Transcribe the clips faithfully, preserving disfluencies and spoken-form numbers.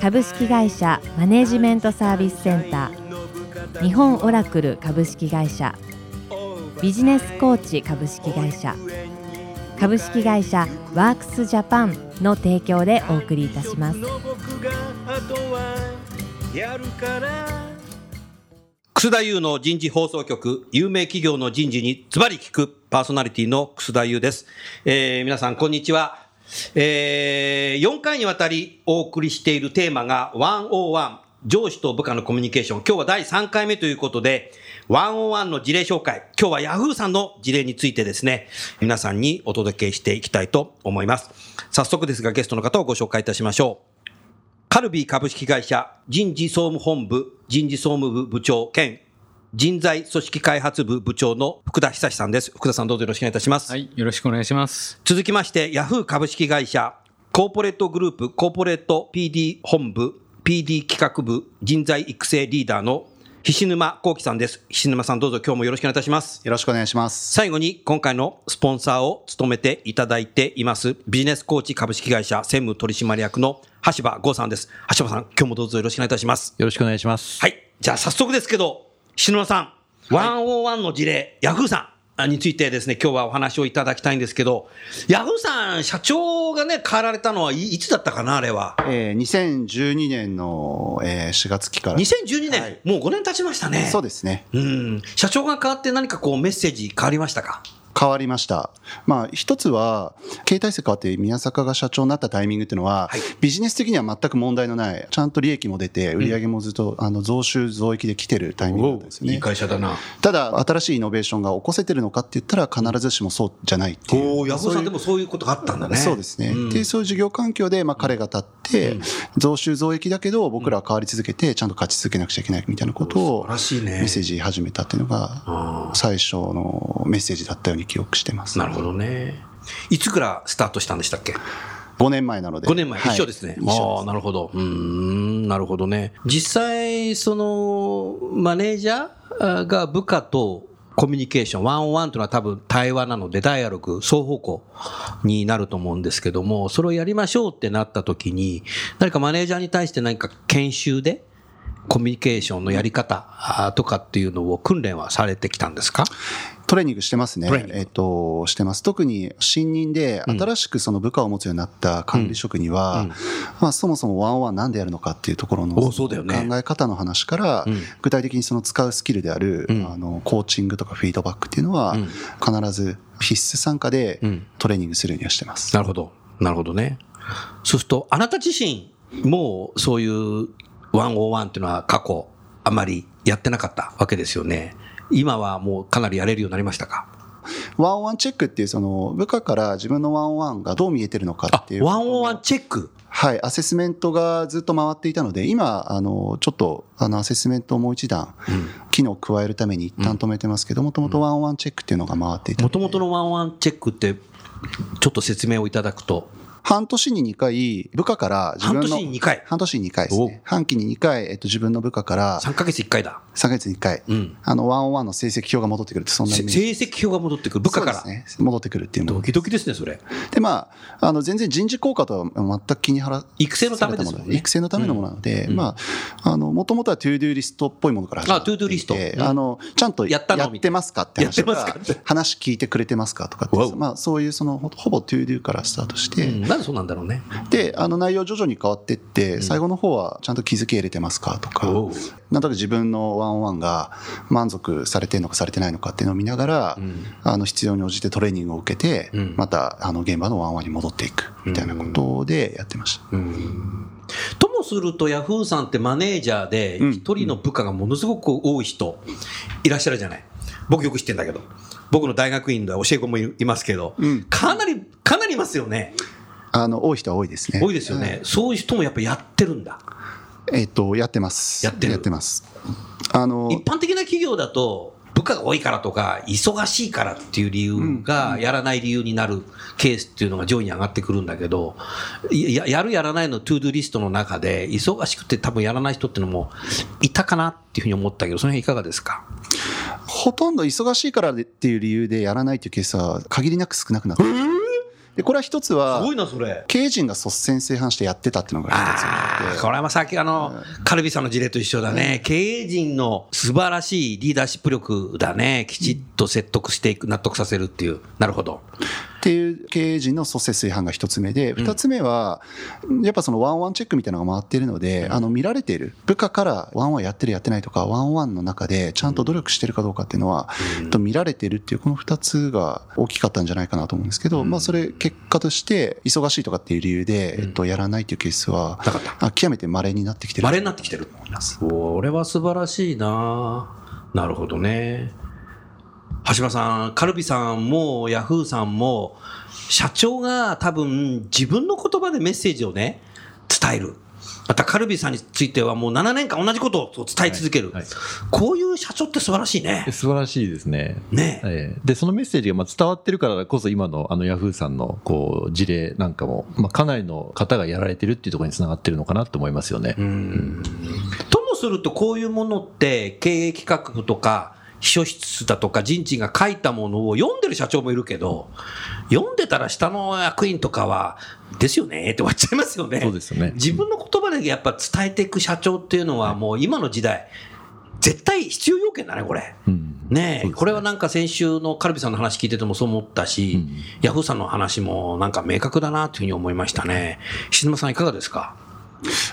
株式会社マネジメントサービスセンター、日本オラクル株式会社、ビジネスコーチ株式会社、株式会社ワークスジャパンの提供でお送りいたします。楠田優の人事放送局、有名企業の人事にズバリ聞く、パーソナリティの楠田優です、えー、皆さんこんにちは。えー、よんかいにわたりお送りしているテーマがひゃくいち、上司と部下のコミュニケーション。今日はだいさんかいめということで、ひゃくいちの事例紹介、今日はヤフーさんの事例についてですね、皆さんにお届けしていきたいと思います。早速ですがゲストの方をご紹介いたしましょう。カルビー株式会社人事総務本部人事総務部部長兼人材組織開発部部長の福田久志さんです。福田さん、どうぞよろしくお願いいたします。はい、よろしくお願いします。続きまして、ヤフー株式会社コーポレートグループコーポレート ピーディー 本部 ピーディー 企画部人材育成リーダーの菱沼幸樹さんです。菱沼さん、どうぞ今日もよろしくお願いいたします。よろしくお願いします。最後に今回のスポンサーを務めていただいています、ビジネスコーチ株式会社専務取締役の橋場剛さんです。橋場さん、今日もどうぞよろしくお願いいたします。よろしくお願いします。はい、じゃあ早速ですけど、菱沼さん、ひゃくいちの事例、はい、ヤフーさんについてですね、今日はお話をいただきたいんですけど、ヤフーさん社長がね変えられたのは い, いつだったかなあれは、えー、にせんじゅうにねんの、えー、しがつ期からにせんじゅうにねん、はい、もうごねん経ちましたね。そうですね。うん、社長が変わって何かこうメッセージ変わりましたか？変わりました。まあ一つは経営体制変わって宮坂が社長になったタイミングっていうのは、はい、ビジネス的には全く問題のない、ちゃんと利益も出て売上もずっと、うん、あの増収増益で来てるタイミングなんですよね。いい会社だな。ただ新しいイノベーションが起こせてるのかって言ったら必ずしもそうじゃないっていう。お、ヤフーさんでもそういうことがあったんだね。そうですね。うん、でそういう事業環境でまあ彼が立って、うん、増収増益だけど僕らは変わり続けてちゃんと勝ち続けなくちゃいけないみたいなことをメッセージ始めたっていうのが最初のメッセージだったように記憶してます。なるほどね。いつからスタートしたんでしたっけ？ごねんまえなので。ごねんまえ、はい、一緒ですね。ああ、なるほど。うーん、なるほどね。実際そのマネージャーが部下とコミュニケーション、ワンオンワンというのは多分対話なのでダイアログ、双方向になると思うんですけども、それをやりましょうってなった時に、何かマネージャーに対して何か研修でコミュニケーションのやり方とかっていうのを訓練はされてきたんですか？トレーニングしてますね。えっと、してます。特に新任で新しくその部下を持つようになった管理職には、うんうん、まあ、そもそもワンオンワンなんでやるのかっていうところの考え方の話から、うん、具体的にその使うスキルである、うん、あのコーチングとかフィードバックっていうのは、うん、必ず必須参加でトレーニングするようにはしてます。うん、なるほど。なるほどね。そうするとあなた自身もそういうひゃくいちっていうのは過去あまりやってなかったわけですよね。今はもうかなりやれるようになりましたか？ワンオンワンチェックっていう、その部下から自分のワンオンワンがどう見えてるのかっていう、ワンオンワンチェック、はい、アセスメントがずっと回っていたので、今あのちょっとあのアセスメントをもう一段、うん、機能を加えるために一旦止めてますけど、もともとワンオンワンチェックっていうのが回っていたので、もともとのワンオンワンチェックってちょっと説明をいただくと、半年ににかい部下から自分の半年ににかい、半年ににかいですね。半期ににかい、えっと、自分の部下からさんかげついっかいだ。さんかげつにいっかい、うん、あのワンオンワンの成績表が戻ってくるって、そんなイメージ。成績表が戻ってくる、部下からそうですね、戻ってくるっていうもの。ドキドキですねそれ。でまああの全然人事効果とは全く気に払って育成のためですもんね。育成のためのものなので、うん、まああの元々はトゥードゥーリストっぽいものから始まっていて、あ、トゥードゥーリスト、うん、あのちゃんとやってますかって話とか、話聞いてくれてますかとかって、まあそういうそのほぼトゥードゥーからスタートして。うん、そうなんだろうね。で、あの内容徐々に変わっていって、うん、最後の方はちゃんと気づき入れてますかとか、なんとなく自分のワンオンワンが満足されてるのかされてないのかっていうのを見ながら、うん、あの必要に応じてトレーニングを受けて、うん、またあの現場のワンオンワンに戻っていくみたいなことでやってました。うんうん、ともするとヤフーさんってマネージャーで一人の部下がものすごく多い人いらっしゃるじゃない。僕よく知ってんだけど、僕の大学院では教え子もいますけど、うん、かなりかなりいますよね。あの多い人は多いですね。多いですよね。そういう人もやっぱやってるんだ。えっと、やってます。やってる。やってます。あの、一般的な企業だと、部下が多いからとか忙しいからっていう理由がやらない理由になるケースっていうのが上位に上がってくるんだけど、 や, やるやらないのトゥードゥリストの中で忙しくて多分やらない人ってのもいたかなっていうふうに思ったけど、その辺いかがですか？ほとんど忙しいからっていう理由でやらないというケースは限りなく少なくなって、えー、でこれは一つは経営陣が率先正反してやってたっていうのが一つあって、これはさっきあのカルビさんの事例と一緒だね。経営陣の素晴らしいリーダーシップ力だね。きちっと説得していく、納得させるっていう。なるほど。っていう経営陣の率先正反が一つ目で、二つ目はやっぱそのワンワンチェックみたいなのが回っているので、あの見られている部下からワンワンやってるやってないとか、ワンワンの中でちゃんと努力してるかどうかっていうのはと見られているっていう、この二つが大きかったんじゃないかなと思うんですけど、まあそれ結果として忙しいとかっていう理由で、えっと、やらないっていうケースは、うん、極めて稀になってきてる。稀になってきてると思います。これは素晴らしいな。なるほどね。橋場さん、カルビさんもヤフーさんも社長が多分自分の言葉でメッセージをね伝える。またカルビさんについてはもうななねんかん同じことを伝え続ける、はいはい、こういう社長って素晴らしいね。素晴らしいです ね, ね、えー、でそのメッセージがまあ伝わってるからこそ今 の, あのヤフーさんのこう事例なんかも、まあ、かなりの方がやられてるっていうところにつながってるのかなと思いますよね。うん、うん、ともするとこういうものって経営企画部とか秘書室だとか人事が書いたものを読んでる社長もいるけど、読んでたら下の役員とかはですよねって終わっちゃいますよね。そうですよね。自分の言葉でやっぱ伝えていく社長っていうのはもう今の時代絶対必要要件だねこれ、うん、ねえ、ね、これはなんか先週のカルビさんの話聞いててもそう思ったし、うん、ヤフーさんの話もなんか明確だなというふうに思いましたね。石沼さんいかがですか？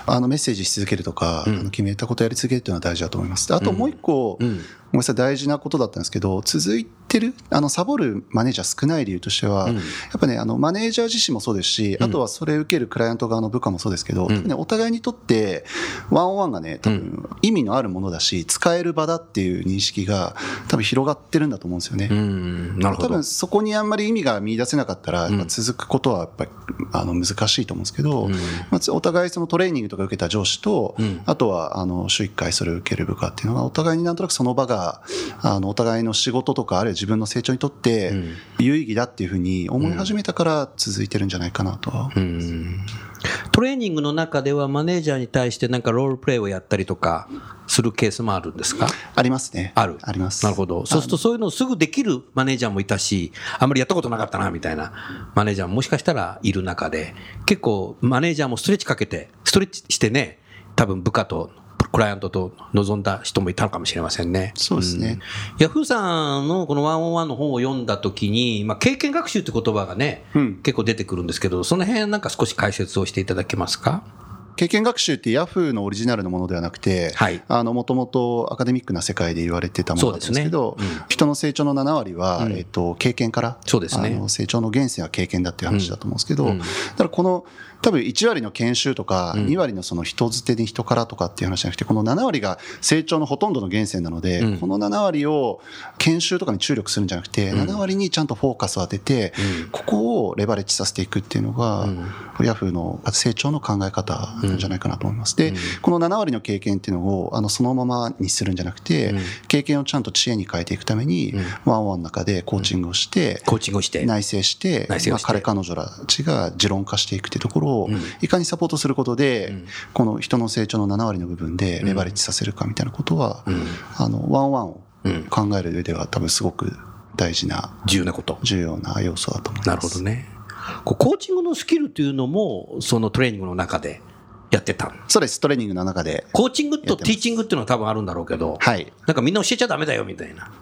あのメッセージし続けるとか、うん、決めたことをやり続けるというのは大事だと思います。あともう一個、うんうん、ごめんなさい大事なことだったんですけど、続いてるあのサボるマネージャー少ない理由としては、うん、やっぱねあのマネージャー自身もそうですし、うん、あとはそれを受けるクライアント側の部下もそうですけど、うんね、お互いにとってワンオンワンがね多分意味のあるものだし使える場だっていう認識が多分広がってるんだと思うんですよね。うん、なるほど。多分そこにあんまり意味が見出せなかったら、うん、続くことはやっぱりあの難しいと思うんですけど、うんまあ、お互いそのトレーニングとか受けた上司と、うん、あとはあの週いっかいそれを受ける部下っていうのはお互いになんとなくその場があのお互いの仕事とかあるいは自分の成長にとって有意義だっていうふうに思い始めたから続いてるんじゃないかなとは、うんうん、トレーニングの中ではマネージャーに対してなんかロールプレイをやったりとかするケースもあるんですか？ありますね。ある。あります。なるほど。そうするとそういうのをすぐできるマネージャーもいたし、あんまりやったことなかったなみたいなマネージャーももしかしたらいる中で、結構マネージャーもストレッチかけてストレッチしてね、多分部下とクライアントと望んだ人もいたのかもしれませんね。そうですね。うん、ヤフーさんのこのワンオンワンの本を読んだときに、まあ、経験学習って言葉がね、うん、結構出てくるんですけど、その辺なんか少し解説をしていただけますか？経験学習ってヤフーのオリジナルのものではなくて、はい、あのもともとアカデミックな世界で言われてたものなんですけど、ねうん、人の成長のななわりは、うんえっと、経験から、そうですね、あの成長の源泉は経験だっていう話だと思うんですけど、うんうん、だからこの多分いちわりの研修とかにわりのその人づてに人からとかっていう話じゃなくて、このななわりが成長のほとんどの源泉なので、うん、このななわりを研修とかに注力するんじゃなくて、うん、ななわりにちゃんとフォーカスを当てて、うん、ここをレバレッジさせていくっていうのが、うん、ヤフーの成長の考え方なんじゃないかなと思います。で、うん、このななわりの経験っていうのをあのそのままにするんじゃなくて、うん、経験をちゃんと知恵に変えていくために、うん、ワンワンの中でコーチングをして、うん、コーチングをして内省して、内省をして、まあ、彼彼女らたちが持論化していくっていうところをうん、いかにサポートすることで、うん、この人の成長のななわりの部分でレバレッジさせるかみたいなことは、うん、あのワンワンを考える上では多分すごく大事な重要なこと重要な要素だと思います。なるほどね。こうコーチングのスキルというのもそのトレーニングの中でやってた。そうです。トレーニングの中でコーチングとティーチングっていうのは多分あるんだろうけど、はい、なんかみんな教えちゃダメだよみたいな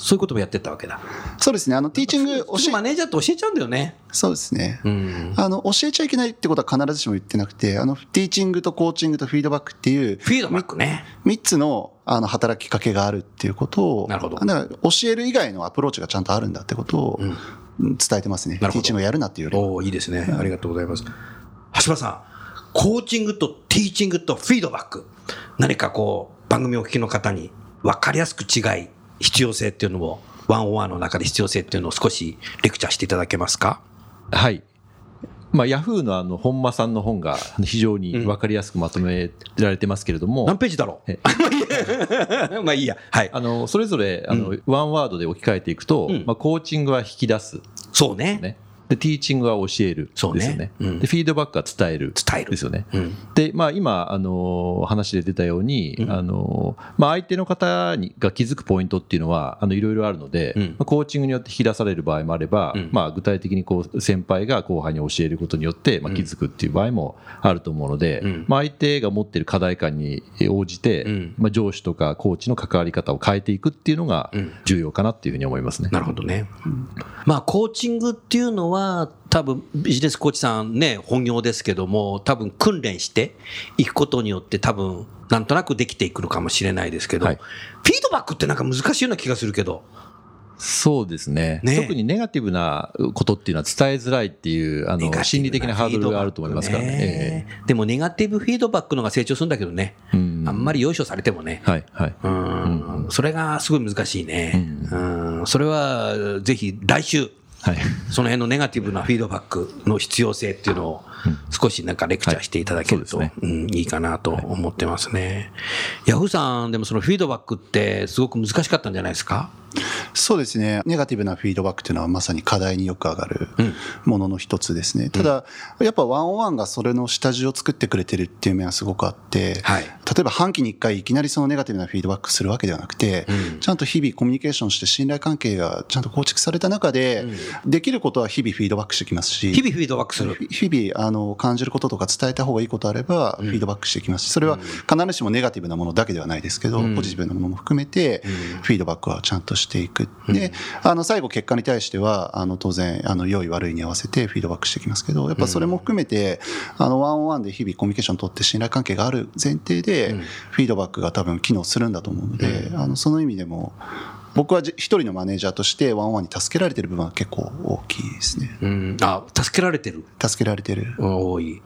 そういうこともやってたわけだ。そうですね。あのティーチング教えマネージャーって教えちゃうんだよね。そうですね、うん、あの教えちゃいけないってことは必ずしも言ってなくて、あのティーチングとコーチングとフィードバックっていうフィードバックねみっつのあの働きかけがあるっていうことを、なるほど、だから教える以外のアプローチがちゃんとあるんだってことを伝えてますね、うん、ティーチングをやるなっていうより。おー、いいですね、うん、ありがとうございます。橋場さん、コーチングとティーチングとフィードバック、何かこう番組をお聞きの方に分かりやすく違い必要性っていうのをワンオンワンの中で必要性っていうのを少しレクチャーしていただけますか？はい。まあ、ヤフー の, あの本間さんの本が非常に分かりやすくまとめられてますけれども、うん、何ページだろうまあいいや、はい、あのそれぞれあの、うん、ワンワードで置き換えていくと、うんまあ、コーチングは引き出す、そうね、でティーチングは教えるですよね、うん、でフィードバックは伝えるですよね、うんでまあ、今あの話で出たように、うんあのまあ、相手の方にが気づくポイントっていうのはいろいろあるので、うんまあ、コーチングによって引き出される場合もあれば、うんまあ、具体的にこう先輩が後輩に教えることによって、まあ、気づくっていう場合もあると思うので、うんまあ、相手が持っている課題感に応じて、うんまあ、上司とかコーチの関わり方を変えていくっていうのが重要かなっていうふうに思いますね。なるほどね、うんまあ、コーチングっていうのは多分ビジネスコーチさんね本業ですけども、多分訓練していくことによって多分なんとなくできていくのかもしれないですけど、はい、フィードバックってなんか難しいような気がするけど。そうですね、ね特にネガティブなことっていうのは伝えづらいっていうあの心理的なハードルがあると思いますからね、えー、でもネガティブフィードバックのが成長するんだけどね、うんあんまりよいしょされてもね、はいはい、うんそれがすごい難しいね、うんうんそれはぜひ来週はい、その辺のネガティブなフィードバックの必要性っていうのを少しなんかレクチャーしていただけると、はいそうですねうん、いいかなと思ってますね、はい、ヤフーさんでもそのフィードバックってすごく難しかったんじゃないですか。そうですね、ネガティブなフィードバックというのはまさに課題によく上がるものの一つですね、うん、ただやっぱワンオンワンがそれの下地を作ってくれてるっていう面はすごくあって、はい、例えば半期にいっかいいきなりそのネガティブなフィードバックするわけではなくて、うん、ちゃんと日々コミュニケーションして信頼関係がちゃんと構築された中で、うん、できることは日々フィードバックしてきますし、日々フィードバックする、日々あの感じることとか伝えた方がいいことあればフィードバックしてきますし、それは必ずしもネガティブなものだけではないですけど、うん、ポジティブなものも含めてフィードバックはちゃんとしていく、うん、であの最後結果に対してはあの当然あの良い悪いに合わせてフィードバックしてきますけど、やっぱそれも含めてあのワンオンワンで日々コミュニケーション取って信頼関係がある前提でフィードバックが多分機能するんだと思うので、あのその意味でも僕は一人のマネージャーとしてワンオンワンに助けられてる部分は結構大きいですね、うん、あ助けられてる助けられてる多い。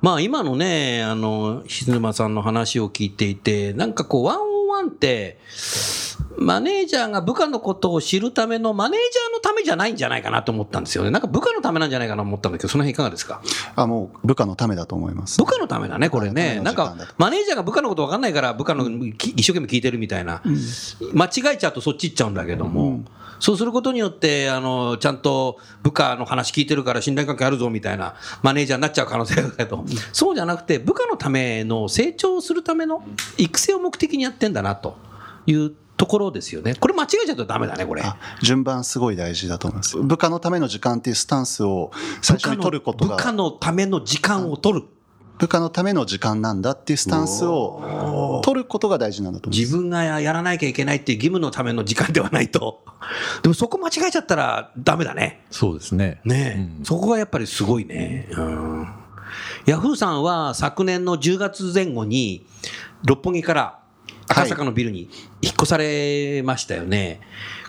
まあ今のねあの静沼さんの話を聞いていて、なんかこうワンオンワンってマネージャーが部下のことを知るためのマネージャーのためじゃないんじゃないかなと思ったんですよね。なんか部下のためなんじゃないかなと思ったんだけど、その辺いかがですか。あもう部下のためだと思います。部下のためだねこれね。なんかマネージャーが部下のこと分かんないから部下の一生懸命聞いてるみたいな、うん、間違えちゃうとそっち行っちゃうんだけども、うん、そうすることによってあのちゃんと部下の話聞いてるから信頼関係あるぞみたいなマネージャーになっちゃう可能性があるけど、うん、そうじゃなくて部下のための成長するための育成を目的にやってんだなというところですよね。これ間違えちゃうとダメだねこれ。あ順番すごい大事だと思います。部下のための時間っていうスタンスを最初に取ることが、部下のための時間を取る、部下のための時間なんだっていうスタンスを取ることが大事なんだと思います。自分がやらなきゃいけないっていう義務のための時間ではないと。でもそこ間違えちゃったらダメだね。そうですね、ねえ、うん、そこがやっぱりすごいね、うん、ヤフーさんは昨年のじゅうがつまえ後に六本木から赤坂のビルに引っ越されましたよね、はい、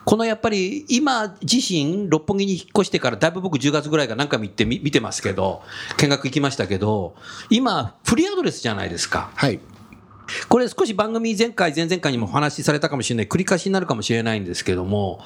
このやっぱり今自身六本木に引っ越してからだいぶ僕じゅうがつぐらいから何回も行って見てますけど、見学行きましたけど、今フリーアドレスじゃないですか、はい、これ少し番組前回前々回にもお話しされたかもしれない、繰り返しになるかもしれないんですけども、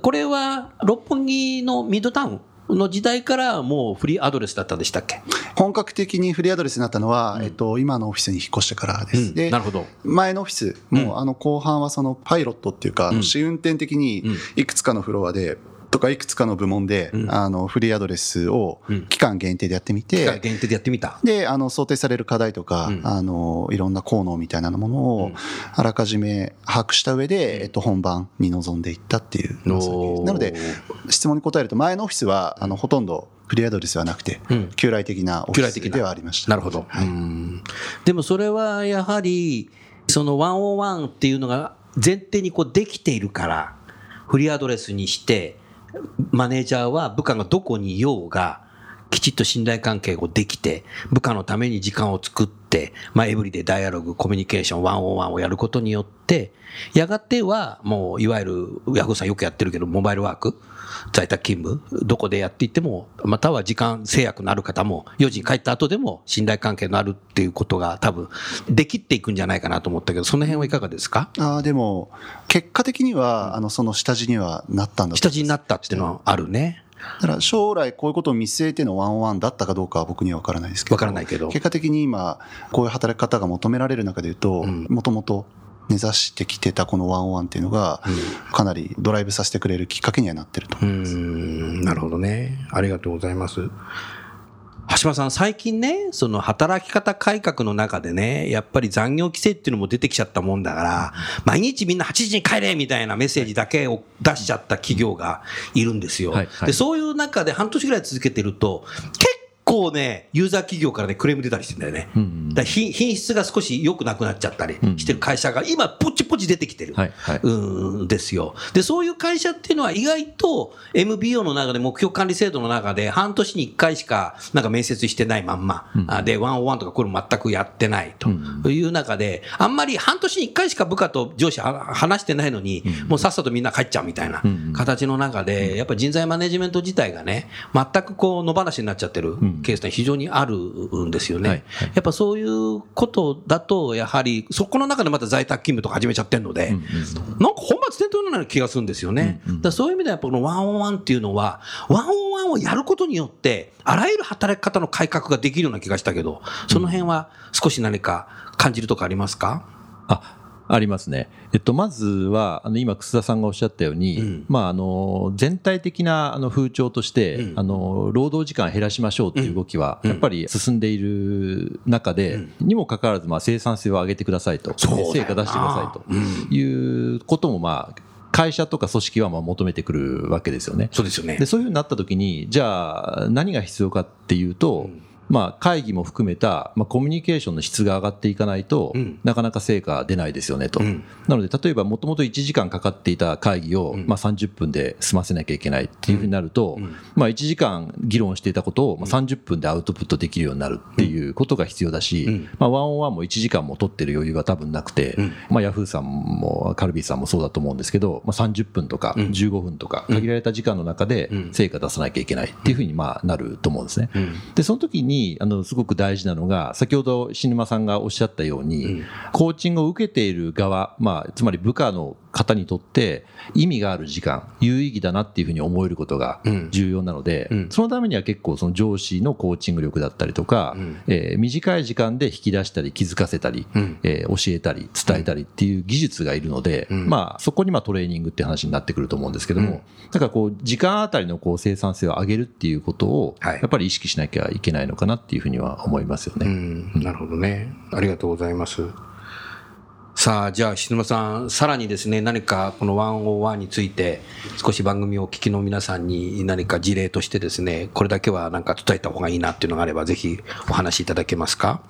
これは六本木のミッドタウンの時代からもうフリーアドレスだったんでしたっけ。本格的にフリーアドレスになったのは、うんえっと、今のオフィスに引っ越してからです、うん、でなるほど。前のオフィスも、うん、あの後半はそのパイロットっていうか、うん、試運転的にいくつかのフロアで、うんとかいくつかの部門で、うん、あのフリーアドレスを期間限定でやってみて、うん、期間限定でやってみた。であの想定される課題とか、うん、あのいろんな効能みたいなものをあらかじめ把握した上で、うんえっと、本番に臨んでいったっていう、うん、なので質問に答えると前のオフィスはあのほとんどフリーアドレスはなくて、うん、旧来的なオフィスではありました。なるほど、はい、うんでもそれはやはりそのワンオンワンっていうのが前提にこうできているからフリーアドレスにしてマネージャーは部下がどこにいようがきちっと信頼関係をできて部下のために時間を作って、まあ、エブリデイダイアログコミュニケーションワンオンワンをやることによってやがてはもういわゆるヤフーさんよくやってるけどモバイルワーク在宅勤務どこでやっていってもまたは時間制約のある方もよじに帰った後でも信頼関係のあるっていうことが多分できていくんじゃないかなと思ったけど、その辺はいかがですか。あでも結果的にはあのその下地にはなったんだと。下地になったっていうのはあるね。だから将来こういうことを見据えてのワンオンワンだったかどうかは僕には分からないですけど、分からないけど結果的に今こういう働き方が求められる中でいうと、もともと根ざしてきてたこのワンオンワンっていうのがかなりドライブさせてくれるきっかけにはなってると思います。うーん、なるほどね、ありがとうございます。橋場さん、最近ね、その働き方改革の中でね、やっぱり残業規制っていうのも出てきちゃったもんだから、毎日みんなはちじに帰れみたいなメッセージだけを出しちゃった企業がいるんですよ。はいはい、で、そういう中で半年ぐらい続けてると、結構ね、ユーザー企業からね、クレーム出たりしてんだよね。うんうん、だから品質が少し良くなくなっちゃったりしてる会社が今、ポチポチ出てきてる、はいはい、うんですよ。で、そういう会社っていうのは意外と エムビーオー の中で、目標管理制度の中で半年にいっかいしかなんか面接してないまんま、うん、で、ワンオンワンとかこれ全くやってないという中で、あんまり半年にいっかいしか部下と上司話してないのに、うん、もうさっさとみんな帰っちゃうみたいな形の中で、やっぱり人材マネジメント自体がね、全くこう野放しになっちゃってるケースが非常にあるんですよね。はいはい、やっぱそういうことだと、やはりそこの中でまた在宅勤務とか始めちゃってるので、うんうん、なんか本末転倒のような気がするんですよね。うんうん、だそういう意味ではやっぱこのワンオンワンっていうのは、ワンオンワンをやることによってあらゆる働き方の改革ができるような気がしたけど、その辺は少し何か感じるとかありますか？うん、あありますね。えっと、まずはあの今楠田さんがおっしゃったように、うん、まあ、あの全体的なあの風潮として、うん、あの労働時間減らしましょうという動きはやっぱり進んでいる中で、うんうん、にもかかわらずまあ生産性を上げてくださいと、成果出してくださいと、うん、いうこともまあ会社とか組織はまあ求めてくるわけですよね。そうですよね。で、そういうふうになった時にじゃあ何が必要かっていうと、うん、まあ、会議も含めた、まあ、コミュニケーションの質が上がっていかないと、うん、なかなか成果出ないですよねと、うん、なので例えばもともといちじかんかかっていた会議を、うん、まあ、さんじゅっぷんで済ませなきゃいけないっていうふうになると、うんうん、まあ、いちじかん議論していたことを、まあ、さんじゅっぷんでアウトプットできるようになるっていうことが必要だし、うん、まあ、ワンオンワンもいちじかんも取ってる余裕が多分なくて、うん、まあ、ヤフーさんもカルビーさんもそうだと思うんですけど、まあ、さんじゅっぷんとかじゅうごふんとか限られた時間の中で成果出さなきゃいけないっていうふうにまあなると思うんですね。で、その時にあのすごく大事なのが、先ほど新沼さんがおっしゃったように、うん、コーチングを受けている側、まあ、つまり部下の方にとって意味がある時間、有意義だなっていうふうに思えることが重要なので、うんうん、そのためには結構その上司のコーチング力だったりとか、うん、えー、短い時間で引き出したり気づかせたり、うん、えー、教えたり伝えたりっていう技術がいるので、うん、まあ、そこにまあトレーニングって話になってくると思うんですけども、うん、だからこう時間あたりのこう生産性を上げるっていうことをやっぱり意識しなきゃいけないのかなっていうふうには思いますよね。うん、なるほどね、ありがとうございます。さあ、じゃあ篠間さん、さらにですね、何かこのワンオンワンについて少し番組をお聞きの皆さんに何か事例としてですね、これだけはなんか伝えた方がいいなっていうのがあれば、ぜひお話しいただけますか？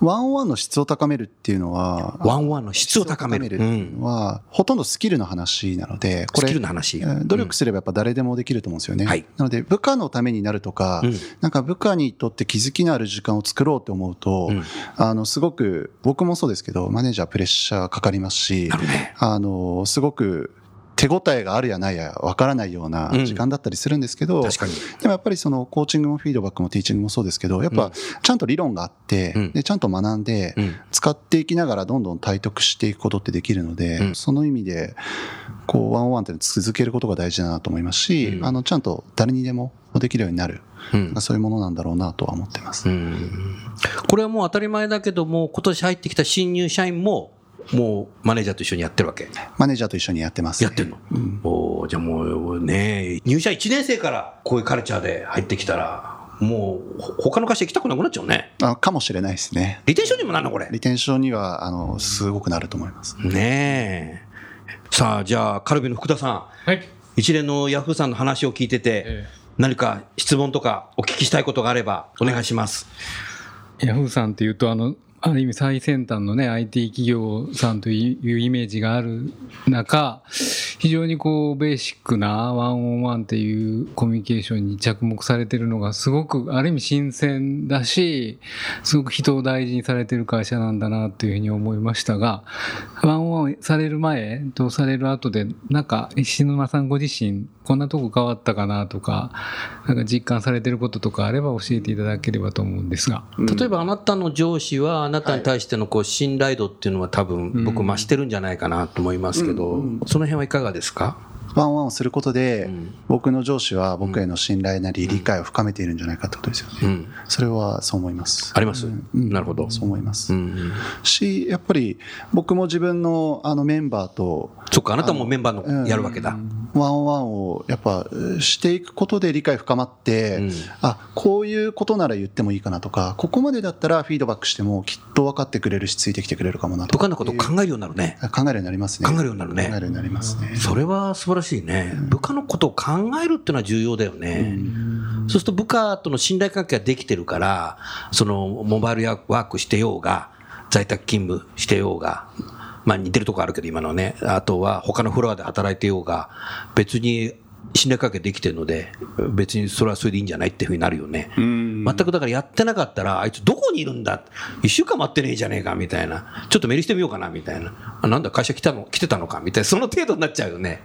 ワンオンワンの質を高めるっていうのは、ワンオンワンの質を高めるは、うん、ほとんどスキルの話なので、これスキルの話、努力すればやっぱ誰でもできると思うんですよね。うん、なので部下のためになるとか、うん、なんか部下にとって気づきのある時間を作ろうと思うと、うん、あのすごく僕もそうですけど、マネージャープレッシャーかかりますし、あのすごく手応えがあるやないやわからないような時間だったりするんですけど、うん、確かに。でもやっぱりそのコーチングもフィードバックもティーチングもそうですけど、やっぱちゃんと理論があって、うん、でちゃんと学んで、うん、使っていきながらどんどん体得していくことってできるので、うん、その意味でこうワンオンワンっていうのを続けることが大事だなと思いますし、うん、あのちゃんと誰にでもできるようになる、うん、そういうものなんだろうなとは思ってます。うん、これはもう当たり前だけども、今年入ってきた新入社員ももうマネージャーと一緒にやってるわけ？マネージャーと一緒にやってます、ね、やってるの、うん、おじゃあもうね、入社いちねん生からこういうカルチャーで入ってきたら、もう他の会社行きたくなくなっちゃうね。あ、かもしれないですね。リテンションにもなるの？これリテンションにはあのすごくなると思いますね。え、さあ、じゃあカルビの福田さん、はい、一連のヤフーさんの話を聞いてて、ええ、何か質問とかお聞きしたいことがあればお願いします。はい、ヤフーさんっていうと、あのある意味最先端のね アイティー 企業さんというイメージがある中、非常にこうベーシックなワンオンワンっていうコミュニケーションに着目されてるのがすごくある意味新鮮だし、すごく人を大事にされてる会社なんだなというふうに思いましたが、ワンオンワンされる前とされる後で、なんか石沼さんご自身こんなとこ変わったかなとか、なんか実感されてることとかあれば教えていただければと思うんですが、うん、例えばあなたの上司はあなたに対してのこう信頼度っていうのは多分僕増してるんじゃないかなと思いますけど、その辺はいかがですか？ワンワンをすることで、うん、僕の上司は僕への信頼なり理解を深めているんじゃないかってことですよね、うん、それはそう思いますあります、うん、なるほどそう思います、うんうん、しやっぱり僕も自分 の, あのメンバーとそっかあなたもメンバーのやるわけだ、うん、ワンワンをやっぱしていくことで理解深まって、うん、あこういうことなら言ってもいいかなとかここまでだったらフィードバックしてもきっと分かってくれるしついてきてくれるかもなとかのことを考えるようになるね考えるようになりますね考えるようになるね考えるようになりますねそれは素晴らしいね、うん、部下のことを考えるっていうのは重要だよね、うん、そうすると部下との信頼関係ができてるからそのモバイルワークしてようが在宅勤務してようがまあ似てるとこあるけど今のねあとは他のフロアで働いてようが別に信頼関係できてるので別にそれはそれでいいんじゃないっていうふうになるよねうん全くだからやってなかったらあいつどこにいるんだいっしゅうかん待ってねえじゃねえかみたいなちょっとメールしてみようかなみたいなあなんだ会社来たの来てたのかみたいなその程度になっちゃうよね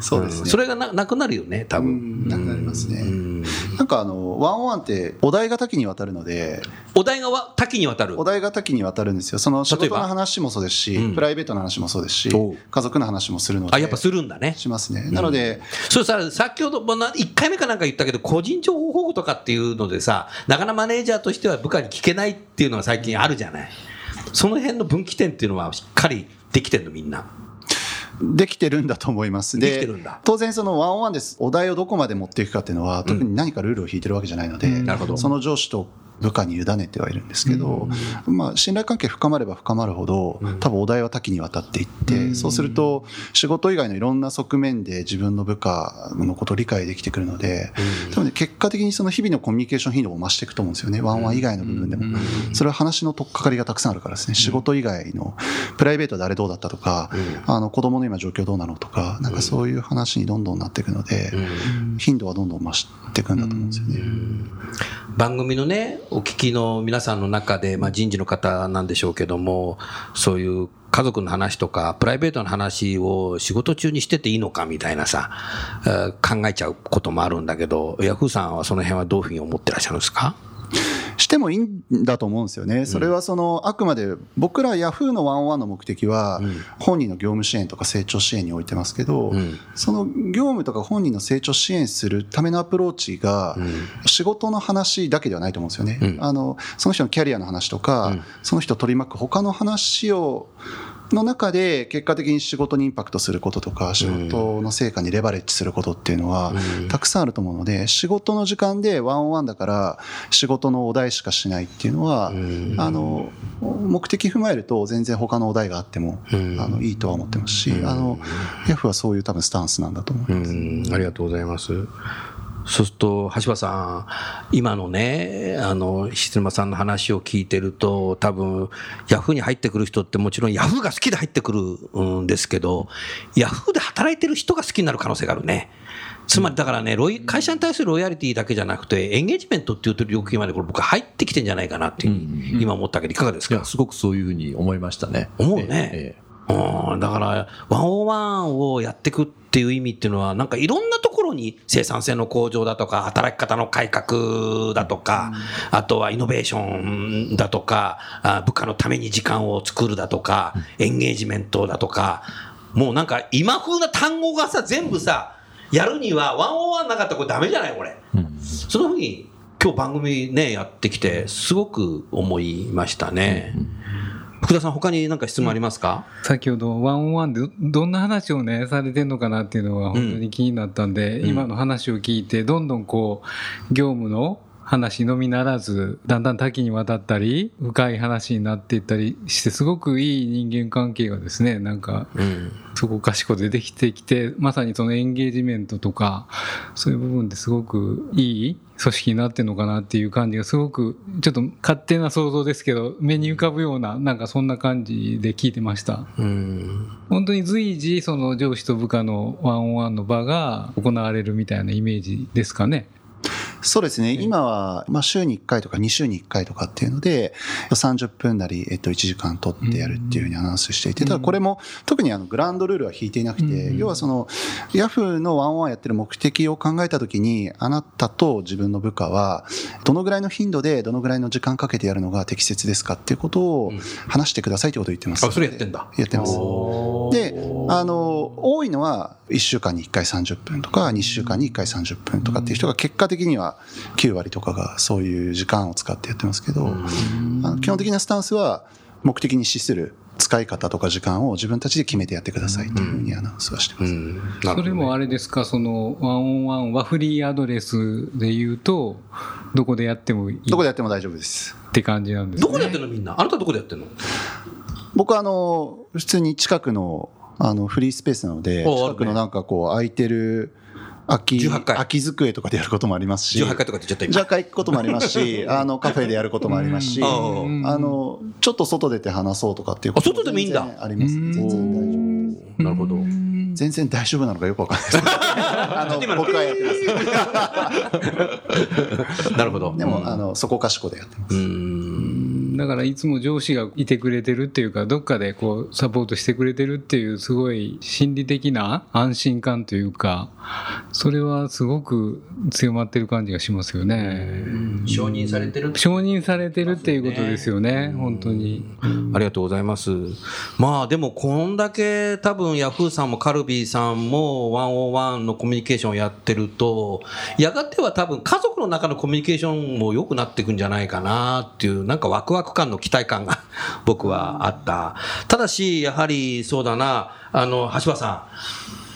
そうですね、うん、それが な, なくなるよね多分うんなくなりますねうんなんかあのワンオンワンってお題が多岐にわたるのでお題が多岐にわたるお題が多岐にわたるんですよその仕事の話もそうですし、うん、プライベートの話もそうですし家族の話もするのであやっぱするんだねしますねなので、うん、それさ先ほどいっかいめかなんか言ったけど個人情報保護とかっていうのでさなかなかマネージャーとしては部下に聞けないっていうのが最近あるじゃないその辺の分岐点っていうのはしっかりできてるのみんなできてるんだと思いますできてるんだ当然そのワンオンワンですお題をどこまで持っていくかっていうのは特に何かルールを引いてるわけじゃないので、うん、なるほどその上司と部下に委ねてはいるんですけど、うんまあ、信頼関係深まれば深まるほど多分お題は多岐にわたっていって、うん、そうすると仕事以外のいろんな側面で自分の部下のことを理解できてくるので、うん、多分ね、結果的にその日々のコミュニケーション頻度も増していくと思うんですよねワンワン以外の部分でも、うん、それは話の取っかかりがたくさんあるからですね仕事以外のプライベートであれどうだったとか、うん、あの子供の今状況どうなのとかなんかそういう話にどんどんなっていくので、うん、頻度はどんどん増していくんだと思うんですよね、うん、番組のねお聞きの皆さんの中で、まあ、人事の方なんでしょうけどもそういう家族の話とかプライベートの話を仕事中にしてていいのかみたいなさ考えちゃうこともあるんだけどヤフーさんはその辺はどういうふうに思ってらっしゃるんですかしてもいいんだと思うんですよねそれはそのあくまで僕らヤフーのワンオンワンの目的は本人の業務支援とか成長支援に置いてますけどその業務とか本人の成長支援するためのアプローチが仕事の話だけではないと思うんですよね、うん、あのその人のキャリアの話とか、うん、その人を取り巻く他の話をの中で結果的に仕事にインパクトすることとか仕事の成果にレバレッジすることっていうのはたくさんあると思うので仕事の時間でワンオンワンだから仕事のお題しかしないっていうのはあの目的踏まえると全然他のお題があってもあのいいとは思ってますしあのヤフーはそういう多分スタンスなんだと思います、うん、ありがとうございますそうすると橋場さん今のねあの菱沼さんの話を聞いてると多分ヤフーに入ってくる人ってもちろんヤフーが好きで入ってくるんですけどヤフーで働いてる人が好きになる可能性があるねつまりだからねロイ会社に対するロイヤリティだけじゃなくてエンゲージメントっていう領域までこれ僕入ってきてんじゃないかなっていう今思ったけどいかがですか、うんうん、いやすごくそういうふうに思いましたね思うね、ええうん、だからワンオンワンをやっていくっていう意味っていうのはなんかいろんなところに生産性の向上だとか働き方の改革だとかあとはイノベーションだとか部下のために時間を作るだとかエンゲージメントだとかもうなんか今風な単語がさ全部さやるにはワンオンワンなかったらこれダメじゃないこれ、うん、そのふうに今日番組ねやってきてすごく思いましたね、うん福田さん他に何か質問ありますか、うん、先ほどワンオンワンでどんな話をねされてるのかなっていうのは本当に気になったんで、うん、今の話を聞いてどんどんこう業務の話のみならずだんだん多岐にわたったり深い話になっていったりしてすごくいい人間関係がですねなんかそこかしこでできてきてまさにそのエンゲージメントとかそういう部分ですごくいい組織になってるのかなっていう感じがすごくちょっと勝手な想像ですけど目に浮かぶようななんかそんな感じで聞いてましたうん本当に随時その上司と部下のワンオンワンの場が行われるみたいなイメージですかねそうですね今はまあ週にいっかいとかに週にいっかいとかっていうのでさんじゅっぷんなりえっといちじかん取ってやるっていうふうにアナウンスしていてただこれも特にあのグランドルールは引いていなくて要はそのヤフーのワンオンワンやってる目的を考えた時にあなたと自分の部下はどのぐらいの頻度でどのぐらいの時間かけてやるのが適切ですかっていうことを話してくださいってことを言ってますあそれやってんだやってますであの多いのはいっしゅうかんにいっかいさんじゅっぷんとかにしゅうかんにいっかいさんじゅっぷんとかっていう人が結果的にはきゅうわりとかがそういう時間を使ってやってますけど、あの基本的なスタンスは目的に資する使い方とか時間を自分たちで決めてやってくださいというふうにアナウンスはしてます、うんうんね、それもあれですか、そのワンオンワンはフリーアドレスで言うとどこでやってもいい、どこでやっても大丈夫ですって感じなんですね。どこでやってるのみんな、あなたどこでやってるの？僕はあの普通に近く の, あのフリースペースなので、近くのなんかこう空いてる空き机とかでやることもありますし、じゅうはちかいとかって言っちゃった今。じゅうはちかい行くこともありますし、あのカフェでやることもありますし、あのちょっと外出て話そうとかっていうことも全然あります。外でもいいんだ。全然大丈夫です。なるほど。全然大丈夫なのかよくわかんないです。あの僕はやってます。なるほど。でもあのそこかしこでやってます。うーん、だからいつも上司がいてくれてるっていうか、どっかでこうサポートしてくれてるっていう、すごい心理的な安心感というか、それはすごく強まってる感じがしますよね。承認されてる承認されてるっていうことですよね、本当に。ありがとうございます。まあでもこんだけ多分ヤフーさんもカルビーさんもワンオンワンのコミュニケーションをやってると、やがては多分家族の中のコミュニケーションも良くなっていくんじゃないかなっていう、なんかワクワク間の期待感が僕はあった。ただしやはりそうだな、あの橋場さん、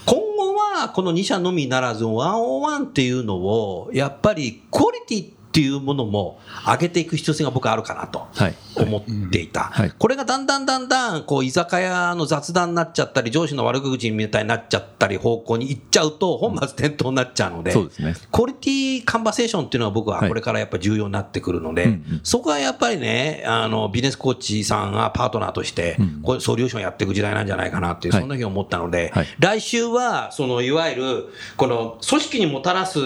今後はこのに社のみならずワンオンワンっていうのをやっぱりクオリティっていうものも上げていく必要性が僕はあるかなと思っていた、はいはい、これがだんだんだんだんこう居酒屋の雑談になっちゃったり、上司の悪口みたいになっちゃったり方向に行っちゃうと本末転倒になっちゃうの で,、うんそうですね、クオリティカンバセーションっていうのは僕はこれからやっぱり重要になってくるので、はい、そこはやっぱりね、あのビジネスコーチさんがパートナーとしてこうソリューションやっていく時代なんじゃないかなっていう、はい、そんな日を思ったので、はい、来週はそのいわゆるこの組織にもたらす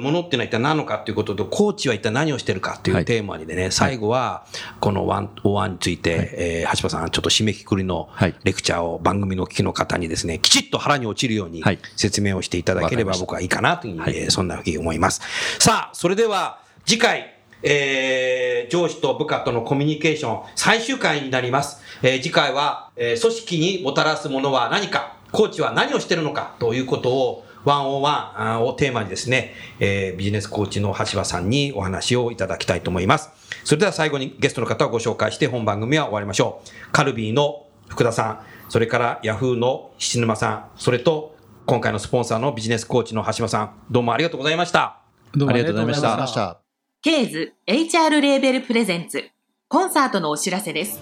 ものっていうのは一体何のかということと、コーチは一体何をしてるかっていうテーマにでね、はい、最後はこのワンオンワンについて、はい、えー、橋場さんちょっと締めくくりのレクチャーを番組の聞きの方にですね、きちっと腹に落ちるように説明をしていただければ僕はいいかなという、はい、えー、そんなふうに思います。さあそれでは次回、えー、上司と部下とのコミュニケーション最終回になります、えー、次回は、えー、組織にもたらすものは何か、コーチは何をしてるのかということをワンオンワンをテーマにですね、えー、ビジネスコーチの橋場さんにお話をいただきたいと思います。それでは最後にゲストの方をご紹介して本番組は終わりましょう。カルビーの福田さん、それからヤフーの菱沼さん、それと今回のスポンサーのビジネスコーチの橋場さん、どうもありがとうございました。どうもありがとうございました。ケーズ エイチアール レーベルプレゼンツコンサートのお知らせです。